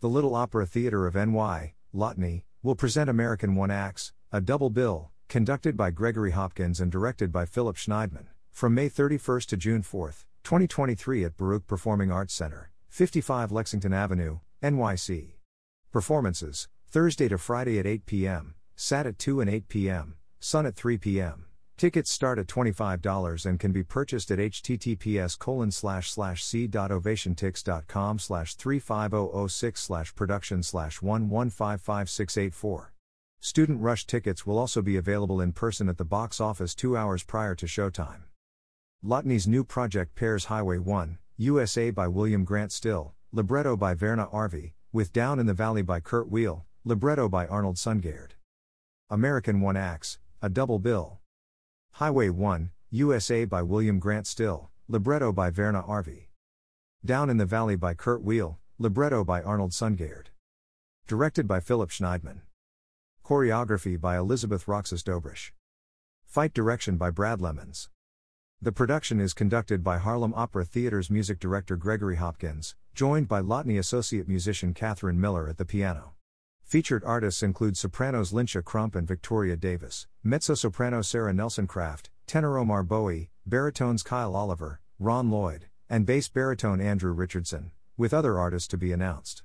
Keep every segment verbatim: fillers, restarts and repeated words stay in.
the Little Opera Theater of N Y, LOTNY, will present American One Acts, a double bill, conducted by Gregory Hopkins and directed by Philip Schneidman, from May thirty-first to June fourth, twenty twenty-three at Baruch Performing Arts Center, fifty-five Lexington Avenue, N Y C. Performances, Thursday to Friday at eight p m, Sat at two and eight p m, Sun at three p m Tickets start at twenty-five dollars and can be purchased at h t t p s colon slash slash c dot ovationtix dot com slash three five zero zero six slash production slash one one five five six eight four. Student rush tickets will also be available in person at the box office two hours prior to showtime. LOTNY's new project pairs Highway one, U S A by William Grant Still, libretto by Verna Arvey, with Down in the Valley by Kurt Weill, libretto by Arnold Sundgaard. American One Acts, a double bill. Highway one, U S A by William Grant Still, libretto by Verna Arvey. Down in the Valley by Kurt Weill, libretto by Arnold Sundgaard. Directed by Philip Schneidman. Choreography by Elizabeth Roxas-Dobrish. Fight direction by Brad Lemons. The production is conducted by Harlem Opera Theater's music director Gregory Hopkins, joined by LOTNY associate musician Catherine Miller at the piano. Featured artists include sopranos Lynchia Crump and Victoria Davis, mezzo-soprano Sarah Nelson-Craft, tenor Omar Bowie, baritones Kyle Oliver, Ron Lloyd, and bass baritone Andrew Richardson, with other artists to be announced.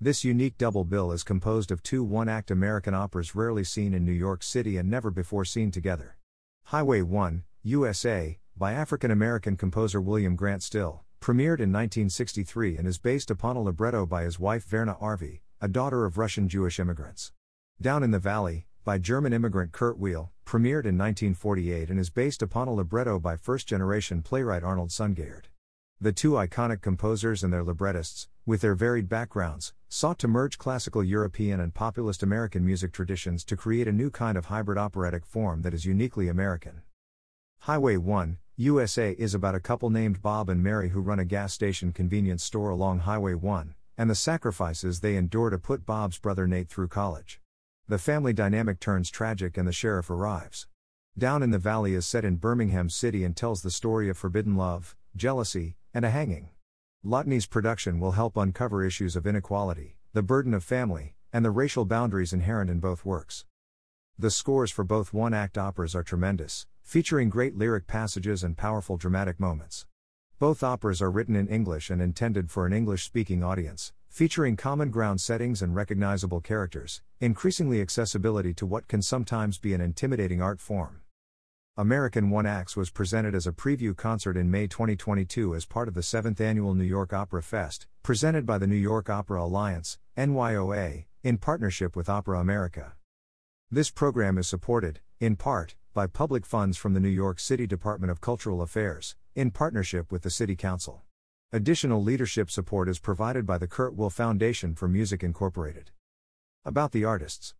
This unique double bill is composed of two one-act American operas rarely seen in New York City and never before seen together. Highway one, U S A, by African-American composer William Grant Still, premiered in nineteen sixty-three and is based upon a libretto by his wife Verna Arvey, a daughter of Russian Jewish immigrants. Down in the Valley, by German immigrant Kurt Weill, premiered in nineteen forty-eight and is based upon a libretto by first-generation playwright Arnold Sundgaard. The two iconic composers and their librettists, with their varied backgrounds, sought to merge classical European and populist American music traditions to create a new kind of hybrid operatic form that is uniquely American. Highway one, U S A is about a couple named Bob and Mary who run a gas station convenience store along Highway one, and the sacrifices they endure to put Bob's brother Nate through college. The family dynamic turns tragic and the sheriff arrives. Down in the Valley is set in Birmingham City and tells the story of forbidden love, jealousy, and a hanging. LOTNY's production will help uncover issues of inequality, the burden of family, and the racial boundaries inherent in both works. The scores for both one-act operas are tremendous, featuring great lyric passages and powerful dramatic moments. Both operas are written in English and intended for an English-speaking audience, featuring common ground settings and recognizable characters, increasingly accessibility to what can sometimes be an intimidating art form. American One Acts was presented as a preview concert in May twenty twenty-two as part of the seventh Annual New York Opera Fest, presented by the New York Opera Alliance, N Y O A, in partnership with Opera America. This program is supported, in part, by public funds from the New York City Department of Cultural Affairs, in partnership with the City Council. Additional leadership support is provided by the Kurt Weill Foundation for Music Incorporated. About the artists.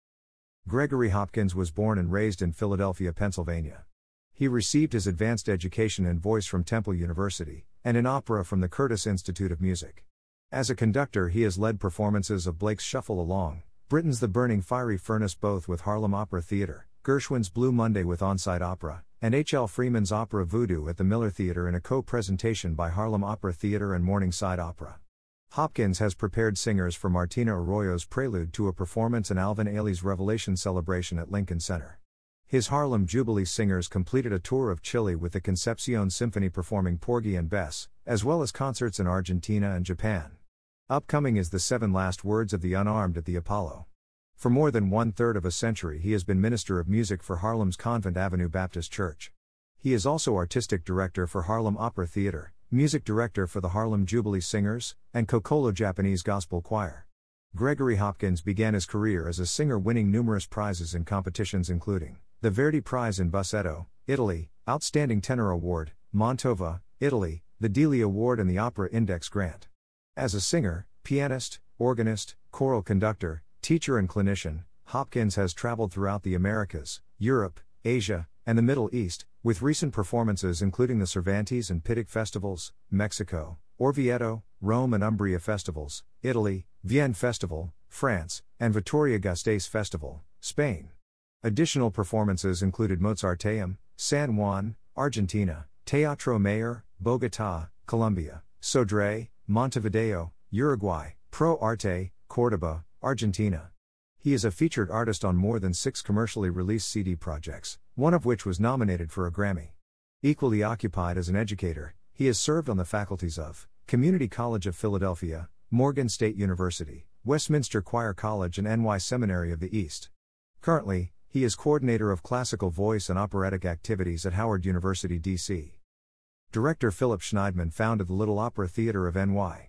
Gregory Hopkins was born and raised in Philadelphia, Pennsylvania. He received his advanced education in voice from Temple University, and in opera from the Curtis Institute of Music. As a conductor he has led performances of Blake's Shuffle Along, Britain's The Burning Fiery Furnace both with Harlem Opera Theater, Gershwin's Blue Monday with on-site opera, and H L Freeman's opera Voodoo at the Miller Theater in a co-presentation by Harlem Opera Theater and Morningside Opera. Hopkins has prepared singers for Martina Arroyo's Prelude to a Performance and Alvin Ailey's Revelation Celebration at Lincoln Center. His Harlem Jubilee Singers completed a tour of Chile with the Concepcion Symphony performing Porgy and Bess, as well as concerts in Argentina and Japan. Upcoming is the Seven Last Words of the Unarmed at the Apollo. For more than one-third of a century he has been Minister of Music for Harlem's Convent Avenue Baptist Church. He is also Artistic Director for Harlem Opera Theater, Music Director for the Harlem Jubilee Singers, and Kokolo Japanese Gospel Choir. Gregory Hopkins began his career as a singer, winning numerous prizes in competitions including the Verdi Prize in Busseto, Italy, Outstanding Tenor Award, Mantova, Italy, the Dealey Award and the Opera Index Grant. As a singer, pianist, organist, choral conductor, teacher and clinician, Hopkins has traveled throughout the Americas, Europe, Asia, and the Middle East, with recent performances including the Cervantes and Pitic Festivals, Mexico, Orvieto, Rome and Umbria Festivals, Italy, Vienne Festival, France, and Vitoria-Gasteiz Festival, Spain. Additional performances included Mozarteum, San Juan, Argentina, Teatro Mayor, Bogotá, Colombia, Sodre, Montevideo, Uruguay, Pro Arte, Córdoba, Argentina. He is a featured artist on more than six commercially released C D projects, one of which was nominated for a Grammy. Equally occupied as an educator, he has served on the faculties of Community College of Philadelphia, Morgan State University, Westminster Choir College and N Y Seminary of the East. Currently, he is coordinator of classical voice and operatic activities at Howard University, D C Director Philip Schneidman founded the Little Opera Theater of N Y.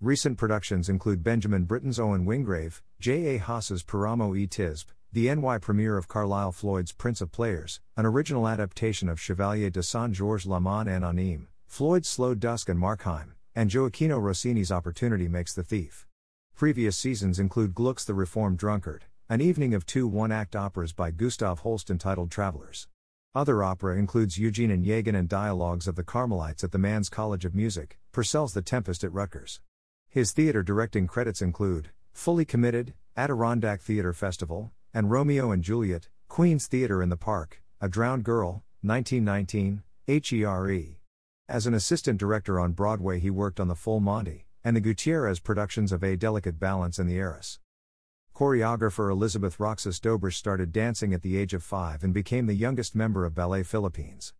Recent productions include Benjamin Britten's Owen Wingrave, J A. Haas's Paramo e Tisbe, the N Y premiere of Carlisle Floyd's Prince of Players, an original adaptation of Chevalier de Saint-Georges L'Amant en Anime, Floyd's Slow Dusk and Markheim, and Gioachino Rossini's Opportunity Makes the Thief. Previous seasons include Gluck's The Reformed Drunkard, an evening of two one-act operas by Gustav Holst entitled Travelers. Other opera includes Eugene and Jagan and Dialogues of the Carmelites at the Mannes College of Music, Purcell's The Tempest at Rutgers. His theater directing credits include Fully Committed, Adirondack Theater Festival, and Romeo and Juliet, Queen's Theater in the Park, A Drowned Girl, nineteen nineteen, HERE. As an assistant director on Broadway he worked on The Full Monty, and the Gutierrez productions of A Delicate Balance and The Heiress. Choreographer Elizabeth Roxas-Dobrish started dancing at the age of five and became the youngest member of Ballet Philippines.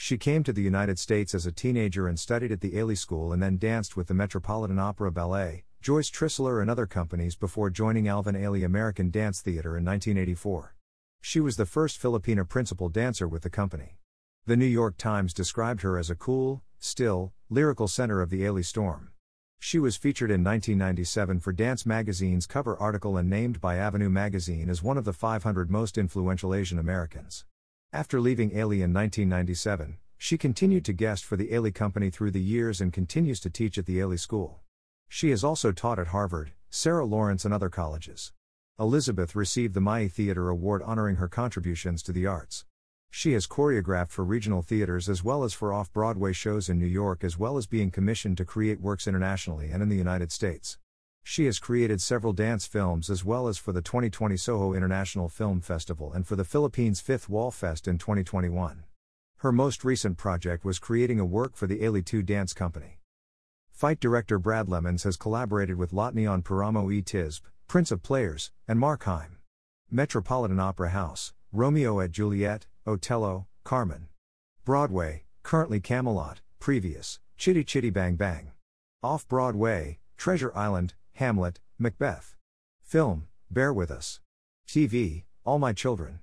She came to the United States as a teenager and studied at the Ailey School and then danced with the Metropolitan Opera Ballet, Joyce Trissler and other companies before joining Alvin Ailey American Dance Theater in nineteen eighty-four. She was the first Filipina principal dancer with the company. The New York Times described her as a cool, still, lyrical center of the Ailey storm. She was featured in nineteen ninety-seven for Dance Magazine's cover article and named by Avenue Magazine as one of the five hundred most influential Asian Americans. After leaving Ailey in nineteen ninety-seven, she continued to guest for the Ailey Company through the years and continues to teach at the Ailey School. She has also taught at Harvard, Sarah Lawrence and other colleges. Elizabeth received the Maie Theatre Award honoring her contributions to the arts. She has choreographed for regional theaters as well as for off-Broadway shows in New York, as well as being commissioned to create works internationally and in the United States. She has created several dance films as well as for the twenty twenty Soho International Film Festival and for the Philippines' Fifth Wall Fest in twenty twenty-one. Her most recent project was creating a work for the Ailey two Dance Company. Fight director Brad Lemons has collaborated with L O T N Y on Paramo e Tisbe, Prince of Players, and Markheim. Metropolitan Opera House, Romeo et Juliet, Otello, Carmen. Broadway, currently Camelot, previous, Chitty Chitty Bang Bang. Off-Broadway, Treasure Island, Hamlet, Macbeth. Film, Bear With Us. T V, All My Children.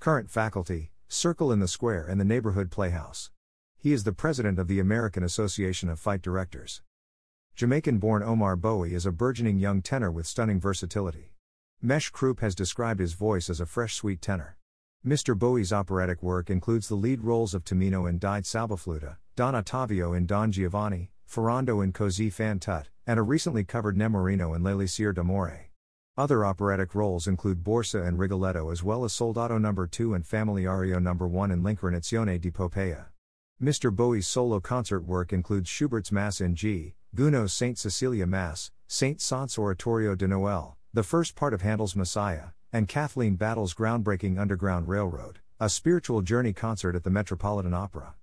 Current faculty, Circle in the Square and the Neighborhood Playhouse. He is the president of the American Association of Fight Directors. Jamaican-born Omar Bowie is a burgeoning young tenor with stunning versatility. Mesh Krupp has described his voice as a fresh sweet tenor. Mister Bowie's operatic work includes the lead roles of Tamino in Die Zauberflöte, Don Ottavio in Don Giovanni, Ferrando in Così fan tutte, and a recently covered Nemorino and L'Elysir d'Amore. Other operatic roles include Borsa and Rigoletto as well as Soldato number two and Familiario number one in L'Incarnazione di Poppea. Mister Bowie's solo concert work includes Schubert's Mass in G, Gounod's Saint Cecilia Mass, Saint Saëns Oratorio de Noël, the first part of Handel's Messiah, and Kathleen Battle's groundbreaking Underground Railroad, a spiritual journey concert at the Metropolitan Opera.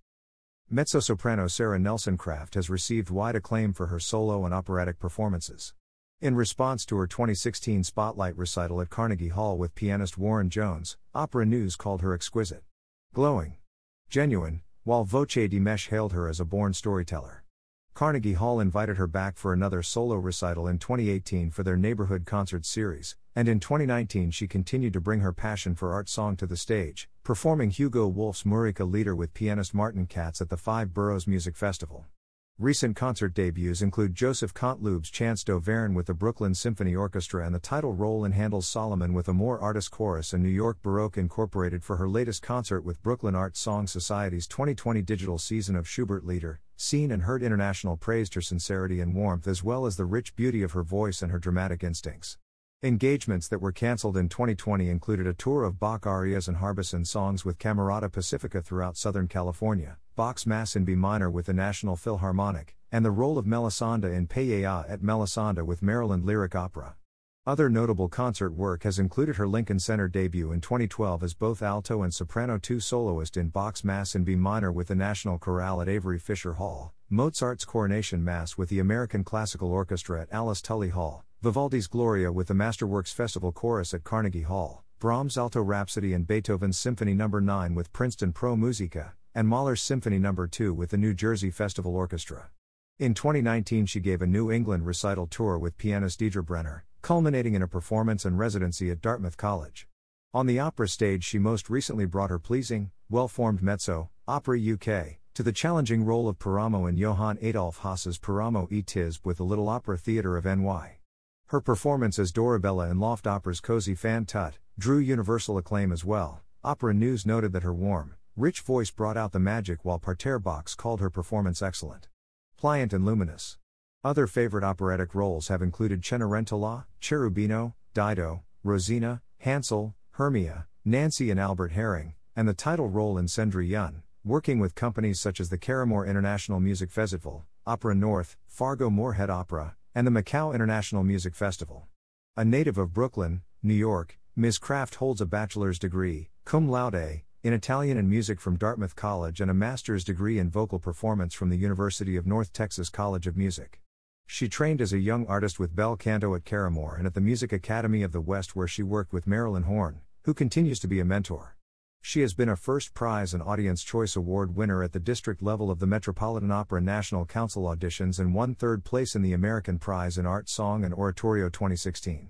Mezzo-soprano Sarah Nelson-Craft has received wide acclaim for her solo and operatic performances. In response to her twenty sixteen Spotlight recital at Carnegie Hall with pianist Warren Jones, Opera News called her exquisite, glowing, genuine, while Voce di Mezzo hailed her as a born storyteller. Carnegie Hall invited her back for another solo recital in twenty eighteen for their Neighborhood Concert Series, and in twenty nineteen she continued to bring her passion for art song to the stage, performing Hugo Wolf's Murica Lieder with pianist Martin Katz at the Five Boroughs Music Festival. Recent concert debuts include Joseph Kontlub's Chants d'Auvergne with the Brooklyn Symphony Orchestra and the title role in Handel's Solomon with Amor Artis Chorus and New York Baroque Incorporated for her latest concert with Brooklyn Art Song Society's twenty twenty digital season of Schubert Lieder. Seen and Heard International praised her sincerity and warmth as well as the rich beauty of her voice and her dramatic instincts. Engagements that were cancelled in twenty twenty included a tour of Bach arias and Harbison songs with Camerata Pacifica throughout Southern California, Bach's Mass in B minor with the National Philharmonic, and the role of Melisande in Payea et Melisande with Maryland Lyric Opera. Other notable concert work has included her Lincoln Center debut in twenty twelve as both alto and soprano two soloist in Bach's Mass in B minor with the National Chorale at Avery Fisher Hall, Mozart's Coronation Mass with the American Classical Orchestra at Alice Tully Hall, Vivaldi's Gloria with the Masterworks Festival Chorus at Carnegie Hall, Brahms' Alto Rhapsody and Beethoven's Symphony number nine with Princeton Pro Musica, and Mahler's Symphony number two with the New Jersey Festival Orchestra. In twenty nineteen she gave a New England recital tour with pianist Deidre Brenner, culminating in a performance and residency at Dartmouth College. On the opera stage she most recently brought her pleasing, well-formed mezzo, Opera U K, to the challenging role of Paramo in Johann Adolf Haas's Paramo e Tisbe with the Little Opera Theater of N Y. Her performance as Dorabella in Loft Opera's Così fan tutte drew universal acclaim as well. Opera News noted that her warm, rich voice brought out the magic, while Parterre Box called her performance excellent, pliant and luminous. Other favorite operatic roles have included Cenerentola, Cherubino, Dido, Rosina, Hansel, Hermia, Nancy and Albert Herring, and the title role in Cendrillon, working with companies such as the Carramore International Music Festival, Opera North, Fargo Moorhead Opera, and the Macau International Music Festival. A native of Brooklyn, New York, Miz Craft holds a bachelor's degree, cum laude, in Italian and music from Dartmouth College and a master's degree in vocal performance from the University of North Texas College of Music. She trained as a young artist with bel canto at Carramore and at the Music Academy of the West, where she worked with Marilyn Horne, who continues to be a mentor. She has been a first prize and Audience Choice Award winner at the district level of the Metropolitan Opera National Council auditions and won third place in the American Prize in Art, Song and Oratorio twenty sixteen.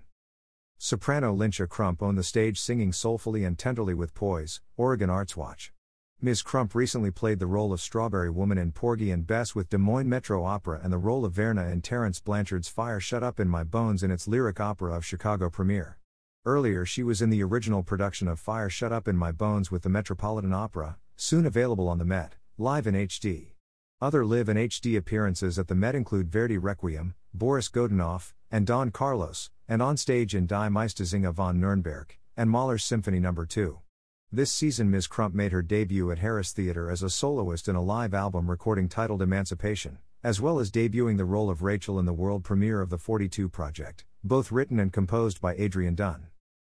Soprano Lynchia Crump owned the stage, singing soulfully and tenderly with poise, Oregon Arts Watch. Miz Crump recently played the role of Strawberry Woman in Porgy and Bess with Des Moines Metro Opera and the role of Verna in Terence Blanchard's Fire Shut Up in My Bones in its Lyric Opera of Chicago premiere. Earlier she was in the original production of Fire Shut Up in My Bones with the Metropolitan Opera, soon available on the Met, live in H D. Other live in H D appearances at the Met include Verdi Requiem, Boris Godunov, and Don Carlos, and on stage in Die Meistersinger von Nürnberg, and Mahler's Symphony number two. This season Miz Crump made her debut at Harris Theater as a soloist in a live album recording titled Emancipation, as well as debuting the role of Rachel in the world premiere of The forty-two Project, both written and composed by Adrian Dunn.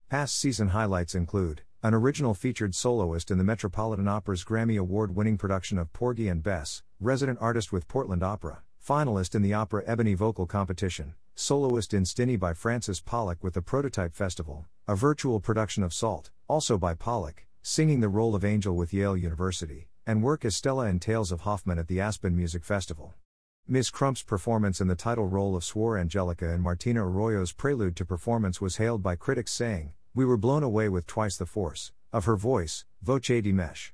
Past season highlights include an original featured soloist in the Metropolitan Opera's Grammy Award-winning production of Porgy and Bess, resident artist with Portland Opera, finalist in the Opera Ebony Vocal Competition, soloist in Stinny by Francis Pollock with the Prototype Festival, a virtual production of Salt, also by Pollock, singing the role of Angel with Yale University, and work as Stella in Tales of Hoffmann at the Aspen Music Festival. Miz Crump's performance in the title role of Suor Angelica in Martina Arroyo's Prelude to Performance was hailed by critics, saying, "We were blown away with twice the force of her voice, Voce di Mezzo."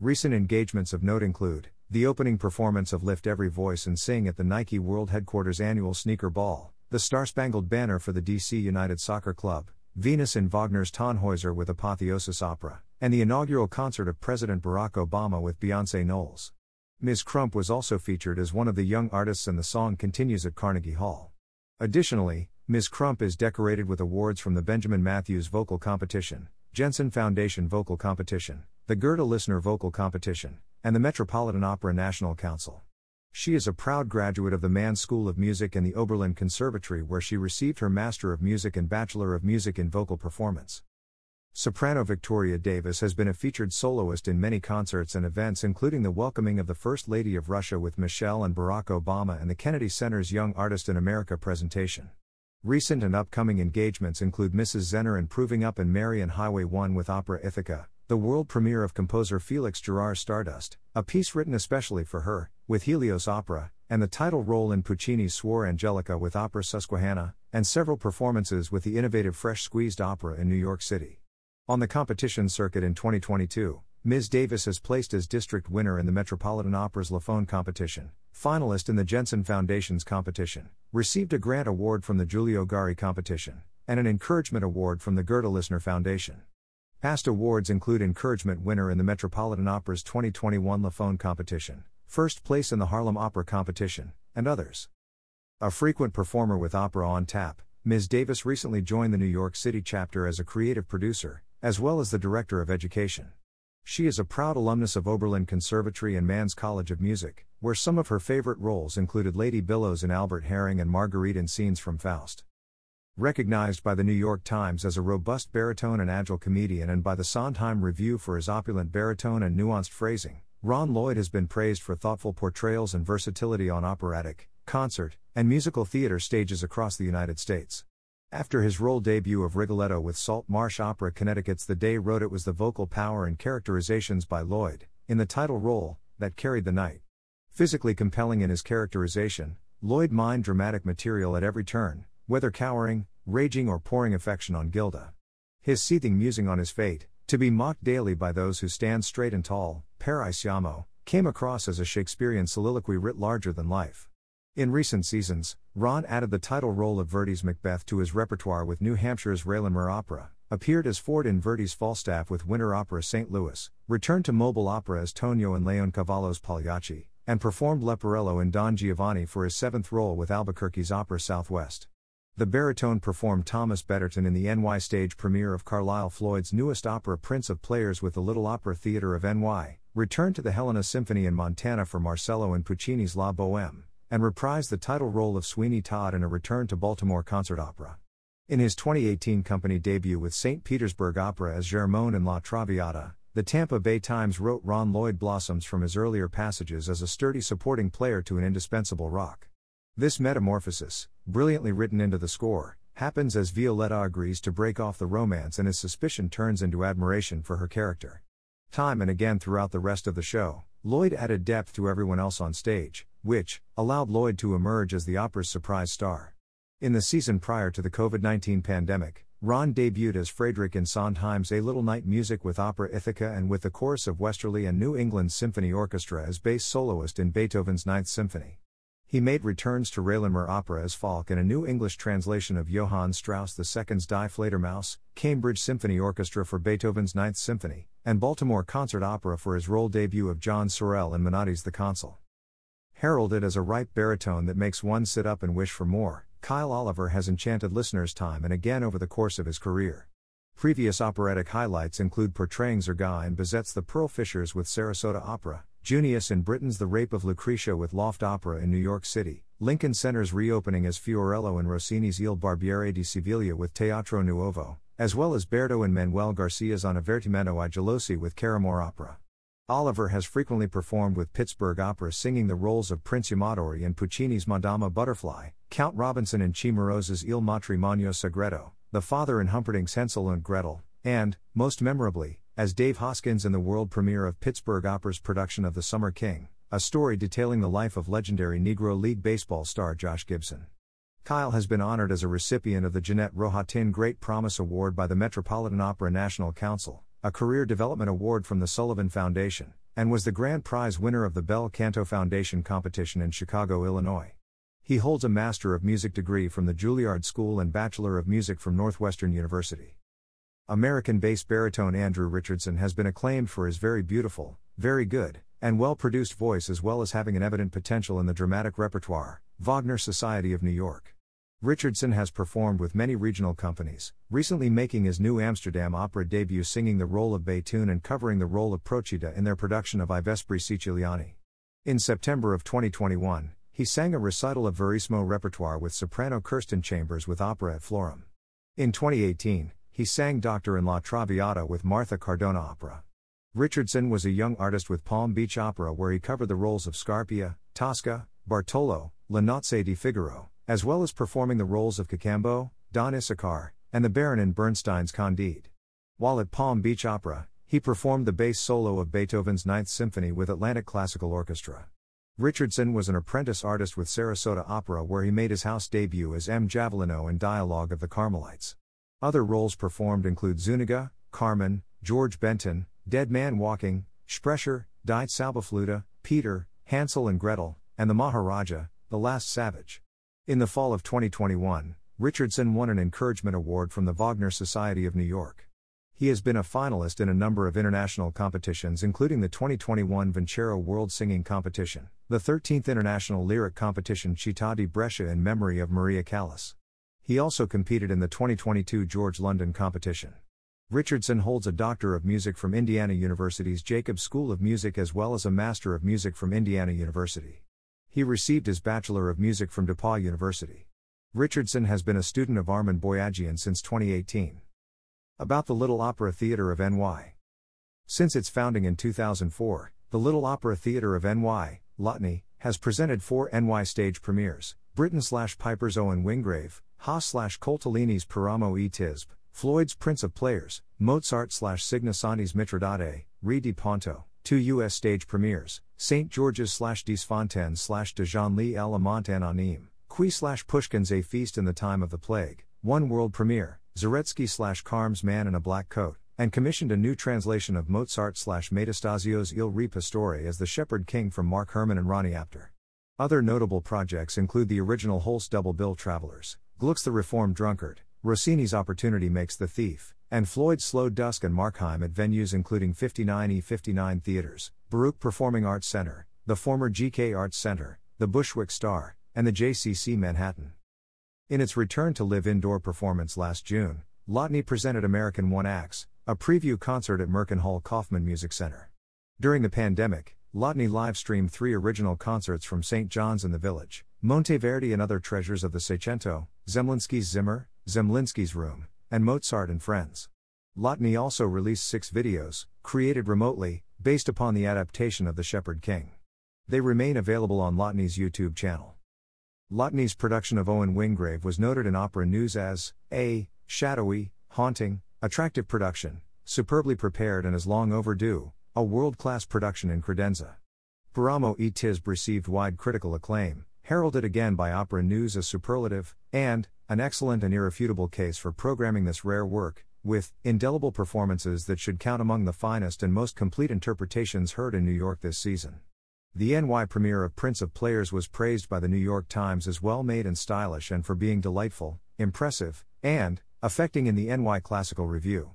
Recent engagements of note include the opening performance of Lift Every Voice and Sing at the Nike World Headquarters Annual Sneaker Ball, the Star-Spangled Banner for the D C United Soccer Club, Venus in Wagner's Tannhäuser with Apotheosis Opera, and the inaugural concert of President Barack Obama with Beyoncé Knowles. Miz Crump was also featured as one of the young artists and the song continues at Carnegie Hall. Additionally, Miz Crump is decorated with awards from the Benjamin Matthews Vocal Competition, Jensen Foundation Vocal Competition, the Goethe Listener Vocal Competition, and the Metropolitan Opera National Council. She is a proud graduate of the Mann School of Music and the Oberlin Conservatory, where she received her Master of Music and Bachelor of Music in Vocal Performance. Soprano Victoria Davis has been a featured soloist in many concerts and events, including the welcoming of the First Lady of Russia with Michelle and Barack Obama and the Kennedy Center's Young Artist in America presentation. Recent and upcoming engagements include Missus Zenner in Proving Up and Mary and Highway one with Opera Ithaca, the world premiere of composer Felix Gerard's Stardust, a piece written especially for her, with Helios Opera, and the title role in Puccini's Suor Angelica with Opera Susquehanna, and several performances with the innovative Fresh Squeezed Opera in New York City. On the competition circuit in twenty twenty-two, Miz Davis has placed as district winner in the Metropolitan Opera's Lafone competition, finalist in the Jensen Foundation's competition, received a grant award from the Giulio Gari competition, and an encouragement award from the Goethe Listener Foundation. Past awards include encouragement winner in the Metropolitan Opera's twenty twenty-one Lafone competition, first place in the Harlem Opera competition, and others. A frequent performer with Opera on Tap, Miz Davis recently joined the New York City chapter as a creative producer, as well as the Director of Education. She is a proud alumnus of Oberlin Conservatory and Manns College of Music, where some of her favorite roles included Lady Billows in Albert Herring and Marguerite in scenes from Faust. Recognized by the New York Times as a robust baritone and agile comedian, and by the Sondheim Review for his opulent baritone and nuanced phrasing, Ron Lloyd has been praised for thoughtful portrayals and versatility on operatic, concert, and musical theater stages across the United States. After his role debut of Rigoletto with Salt Marsh Opera Connecticut's The Day Wrote It was the vocal power and characterizations by Lloyd, in the title role, that carried the night. Physically compelling in his characterization, Lloyd mined dramatic material at every turn, whether cowering, raging or pouring affection on Gilda. His seething musing on his fate, to be mocked daily by those who stand straight and tall, Parai Siamo, came across as a Shakespearean soliloquy writ larger than life. In recent seasons, Ron added the title role of Verdi's Macbeth to his repertoire with New Hampshire's Railinmer Opera, appeared as Ford in Verdi's Falstaff with Winter Opera Saint Louis, returned to mobile opera as Tonio in Leoncavallo's Pagliacci, and performed Leporello in Don Giovanni for his seventh role with Albuquerque's Opera Southwest. The baritone performed Thomas Betterton in the N Y stage premiere of Carlisle Floyd's newest opera Prince of Players with the Little Opera Theater of N Y, returned to the Helena Symphony in Montana for Marcello and Puccini's La Bohème, and reprised the title role of Sweeney Todd in a return to Baltimore concert opera. In his twenty eighteen company debut with Saint Petersburg Opera as Germaine in La Traviata, the Tampa Bay Times wrote Ron Lloyd blossoms from his earlier passages as a sturdy supporting player to an indispensable rock. This metamorphosis, brilliantly written into the score, happens as Violetta agrees to break off the romance and his suspicion turns into admiration for her character. Time and again throughout the rest of the show, Lloyd added depth to everyone else on stage, which allowed Lloyd to emerge as the opera's surprise star. In the season prior to the COVID nineteen pandemic, Ron debuted as Friedrich in Sondheim's A Little Night Music with Opera Ithaca and with the chorus of Westerly and New England Symphony Orchestra as bass soloist in Beethoven's Ninth Symphony. He made returns to Railinmer Opera as Falk in a New English translation of Johann Strauss the Second's Die Fledermaus, Cambridge Symphony Orchestra for Beethoven's Ninth Symphony, and Baltimore Concert Opera for his role debut of John Sorel in Minotti's The Consul. Heralded as a ripe baritone that makes one sit up and wish for more, Kyle Oliver has enchanted listeners time and again over the course of his career. Previous operatic highlights include portraying Zerga in Bizet's The Pearl Fishers with Sarasota Opera, Junius in Britain's The Rape of Lucretia with Loft Opera in New York City, Lincoln Center's reopening as Fiorello in Rossini's Il Barbiere di Siviglia with Teatro Nuovo, as well as Berto and Manuel Garcia's On Avvertimento I Gelosi with Caramore Opera. Oliver has frequently performed with Pittsburgh Opera singing the roles of Prince Amadori in Puccini's Madama Butterfly, Count Robinson in Cimarosa's Il Matrimonio Segreto, the father in Humperdinck's Hansel and Gretel, and, most memorably, as Dave Hoskins in the world premiere of Pittsburgh Opera's production of The Summer King, a story detailing the life of legendary Negro League baseball star Josh Gibson. Kyle has been honored as a recipient of the Jeanette Rohatyn Great Promise Award by the Metropolitan Opera National Council, a career development award from the Sullivan Foundation, and was the grand prize winner of the Bel Canto Foundation competition in Chicago, Illinois. He holds a Master of Music degree from the Juilliard School and Bachelor of Music from Northwestern University. American bass baritone Andrew Richardson has been acclaimed for his very beautiful, very good, and well-produced voice as well as having an evident potential in the dramatic repertoire, Wagner Society of New York. Richardson has performed with many regional companies, recently making his New Amsterdam Opera debut singing the role of Beethoven and covering the role of Procida in their production of I Vespri Siciliani. In September of twenty twenty-one, he sang a recital of Verissimo repertoire with soprano Kirsten Chambers with Opera at Florum. In twenty eighteen, he sang Doctor in La Traviata with Martha Cardona Opera. Richardson was a young artist with Palm Beach Opera where he covered the roles of Scarpia, Tosca, Bartolo, La Nozze di Figaro, as well as performing the roles of Cacambo, Don Issachar, and the Baron in Bernstein's Candide. While at Palm Beach Opera, he performed the bass solo of Beethoven's Ninth Symphony with Atlantic Classical Orchestra. Richardson was an apprentice artist with Sarasota Opera where he made his house debut as M. Javelino in Dialogue of the Carmelites. Other roles performed include Zuniga, Carmen, George Benton, Dead Man Walking, Sprecher, Die Zauberflöte, Peter, Hansel and Gretel, and The Maharaja, The Last Savage. In the fall of twenty twenty-one, Richardson won an encouragement award from the Wagner Society of New York. He has been a finalist in a number of international competitions including the twenty twenty-one Vincero World Singing Competition, the thirteenth International Lyric Competition Città di Brescia in memory of Maria Callas. He also competed in the twenty twenty-two George London competition. Richardson holds a Doctor of Music from Indiana University's Jacobs School of Music as well as a Master of Music from Indiana University. He received his Bachelor of Music from DePauw University. Richardson has been a student of Armin Boyajian since twenty eighteen. About the Little Opera Theater of N Y. Since its founding in two thousand four, the Little Opera Theatre of N Y, LOTNY, has presented four N Y stage premieres: Britain slash Piper's Owen Wingrave, Haas slash Coltellini's Paramo e Tisbe, Floyd's Prince of Players, Mozart slash Signisani's Mitridate, Re di Ponto. Two U S stage premieres, Saint George's slash Desfontaines slash de Genlis à la Mont Anonyme, Qui slash Pushkin's A Feast in the Time of the Plague. One world premiere, Zaretsky slash Carm's Man in a Black Coat, and commissioned a new translation of Mozart slash Metastasio's Il Re Pastore as the Shepherd King from Mark Herman and Ronnie Apter. Other notable projects include the original Holst Double Bill Travelers, Gluck's The Reformed Drunkard, Rossini's Opportunity Makes the Thief, and Floyd's Slow Dusk and Markheim at venues including fifty-nine E fifty-nine Theaters, Baruch Performing Arts Center, the former G K Arts Center, the Bushwick Star, and the J C C Manhattan. In its Return to Live indoor performance last June, LOTNY presented American One Acts, a preview concert at Merckenhall Kaufman Music Center. During the pandemic, LOTNY live-streamed three original concerts from Saint John's in the Village, Monteverdi and Other Treasures of the Seicento, Zemlinsky's Zimmer, Zemlinsky's Room, and Mozart and Friends. LOTNY also released six videos, created remotely, based upon the adaptation of The Shepherd King. They remain available on LOTNY's YouTube channel. LOTNY's production of Owen Wingrave was noted in Opera News as a shadowy, haunting, attractive production, superbly prepared and is long overdue, a world-class production in credenza. Paramo e Tisbe received wide critical acclaim, heralded again by Opera News as superlative, and an excellent and irrefutable case for programming this rare work, with indelible performances that should count among the finest and most complete interpretations heard in New York this season. The N Y premiere of Prince of Players was praised by the New York Times as well-made and stylish and for being delightful, impressive, and affecting in the N Y Classical Review.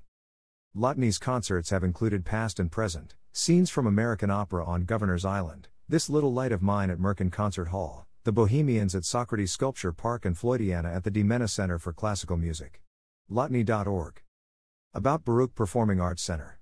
LOTNY's concerts have included past and present, scenes from American opera on Governor's Island, This Little Light of Mine at Mercken Concert Hall, The Bohemians at Socrates Sculpture Park, and Floydiana at the De Mena Center for Classical Music. lotny dot org. About Baruch Performing Arts Center.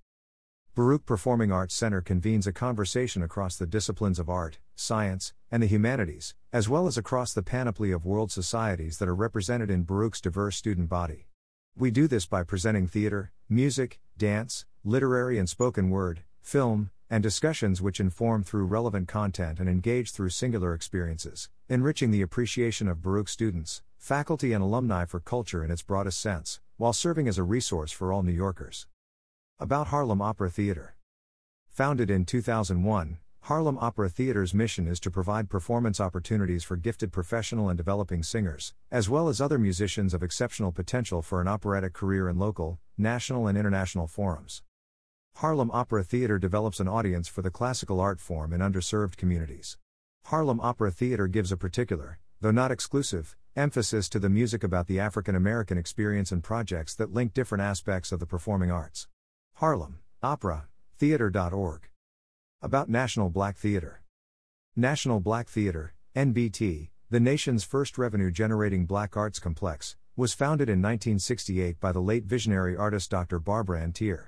Baruch Performing Arts Center convenes a conversation across the disciplines of art, science, and the humanities, as well as across the panoply of world societies that are represented in Baruch's diverse student body. We do this by presenting theater, music, dance, literary and spoken word, film, and discussions which inform through relevant content and engage through singular experiences, enriching the appreciation of Baruch students, faculty and alumni for culture in its broadest sense, while serving as a resource for all New Yorkers. About Harlem Opera Theater. Founded in two thousand one, Harlem Opera Theater's mission is to provide performance opportunities for gifted professional and developing singers, as well as other musicians of exceptional potential for an operatic career in local, national and international forums. Harlem Opera Theater develops an audience for the classical art form in underserved communities. Harlem Opera Theater gives a particular, though not exclusive, emphasis to the music about the African American experience and projects that link different aspects of the performing arts. Harlem Opera Theater dot org. About National Black Theater. National Black Theater, N B T, the nation's first revenue-generating black arts complex, was founded in nineteen sixty-eight by the late visionary artist Doctor Barbara Antier.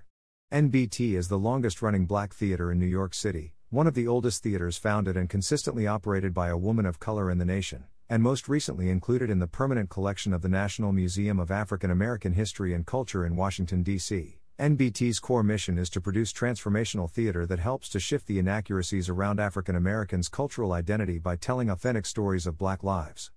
N B T is the longest-running black theater in New York City, one of the oldest theaters founded and consistently operated by a woman of color in the nation, and most recently included in the permanent collection of the National Museum of African American History and Culture in Washington, D C N B T's core mission is to produce transformational theater that helps to shift the inaccuracies around African Americans' cultural identity by telling authentic stories of black lives.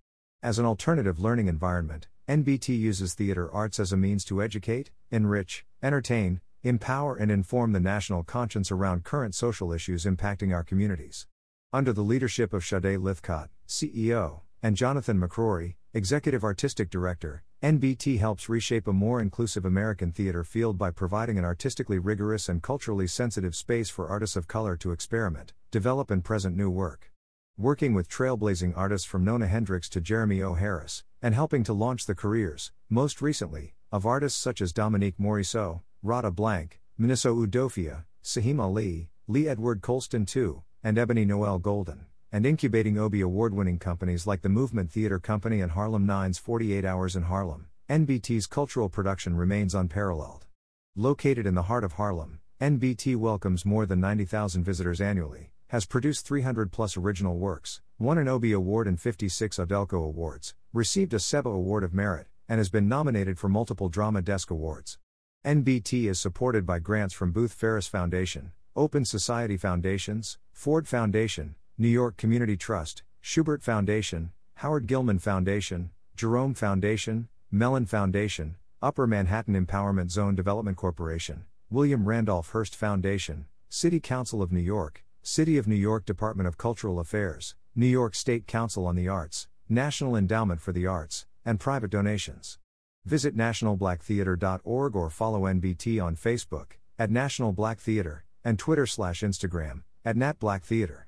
As an alternative learning environment, N B T uses theater arts as a means to educate, enrich, entertain, empower and inform the national conscience around current social issues impacting our communities. Under the leadership of Sade Lithcott, C E O, and Jonathan McCrory, Executive Artistic Director, N B T helps reshape a more inclusive American theater field by providing an artistically rigorous and culturally sensitive space for artists of color to experiment, develop and present new work. Working with trailblazing artists from Nona Hendricks to Jeremy O. Harris, and helping to launch the careers, most recently, of artists such as Dominique Morisseau, Rada Blank, Miniso Udofia, Sahim Ali, Lee Edward Colston the second, and Ebony Noel Golden, and incubating Obie award-winning companies like the Movement Theatre Company and Harlem Nine's forty-eight hours in Harlem, N B T's cultural production remains unparalleled. Located in the heart of Harlem, N B T welcomes more than ninety thousand visitors annually, has produced three hundred plus original works, won an Obie Award and fifty-six Audelco Awards, received a SEBA Award of Merit, and has been nominated for multiple Drama Desk Awards. N B T is supported by grants from Booth Ferris Foundation, Open Society Foundations, Ford Foundation, New York Community Trust, Schubert Foundation, Howard Gilman Foundation, Jerome Foundation, Mellon Foundation, Upper Manhattan Empowerment Zone Development Corporation, William Randolph Hearst Foundation, City Council of New York, City of New York Department of Cultural Affairs, New York State Council on the Arts, National Endowment for the Arts, and private donations. Visit national black theater dot org or follow N B T on Facebook, at National Black Theater, and Twitter slash Instagram, at Nat Black Theater.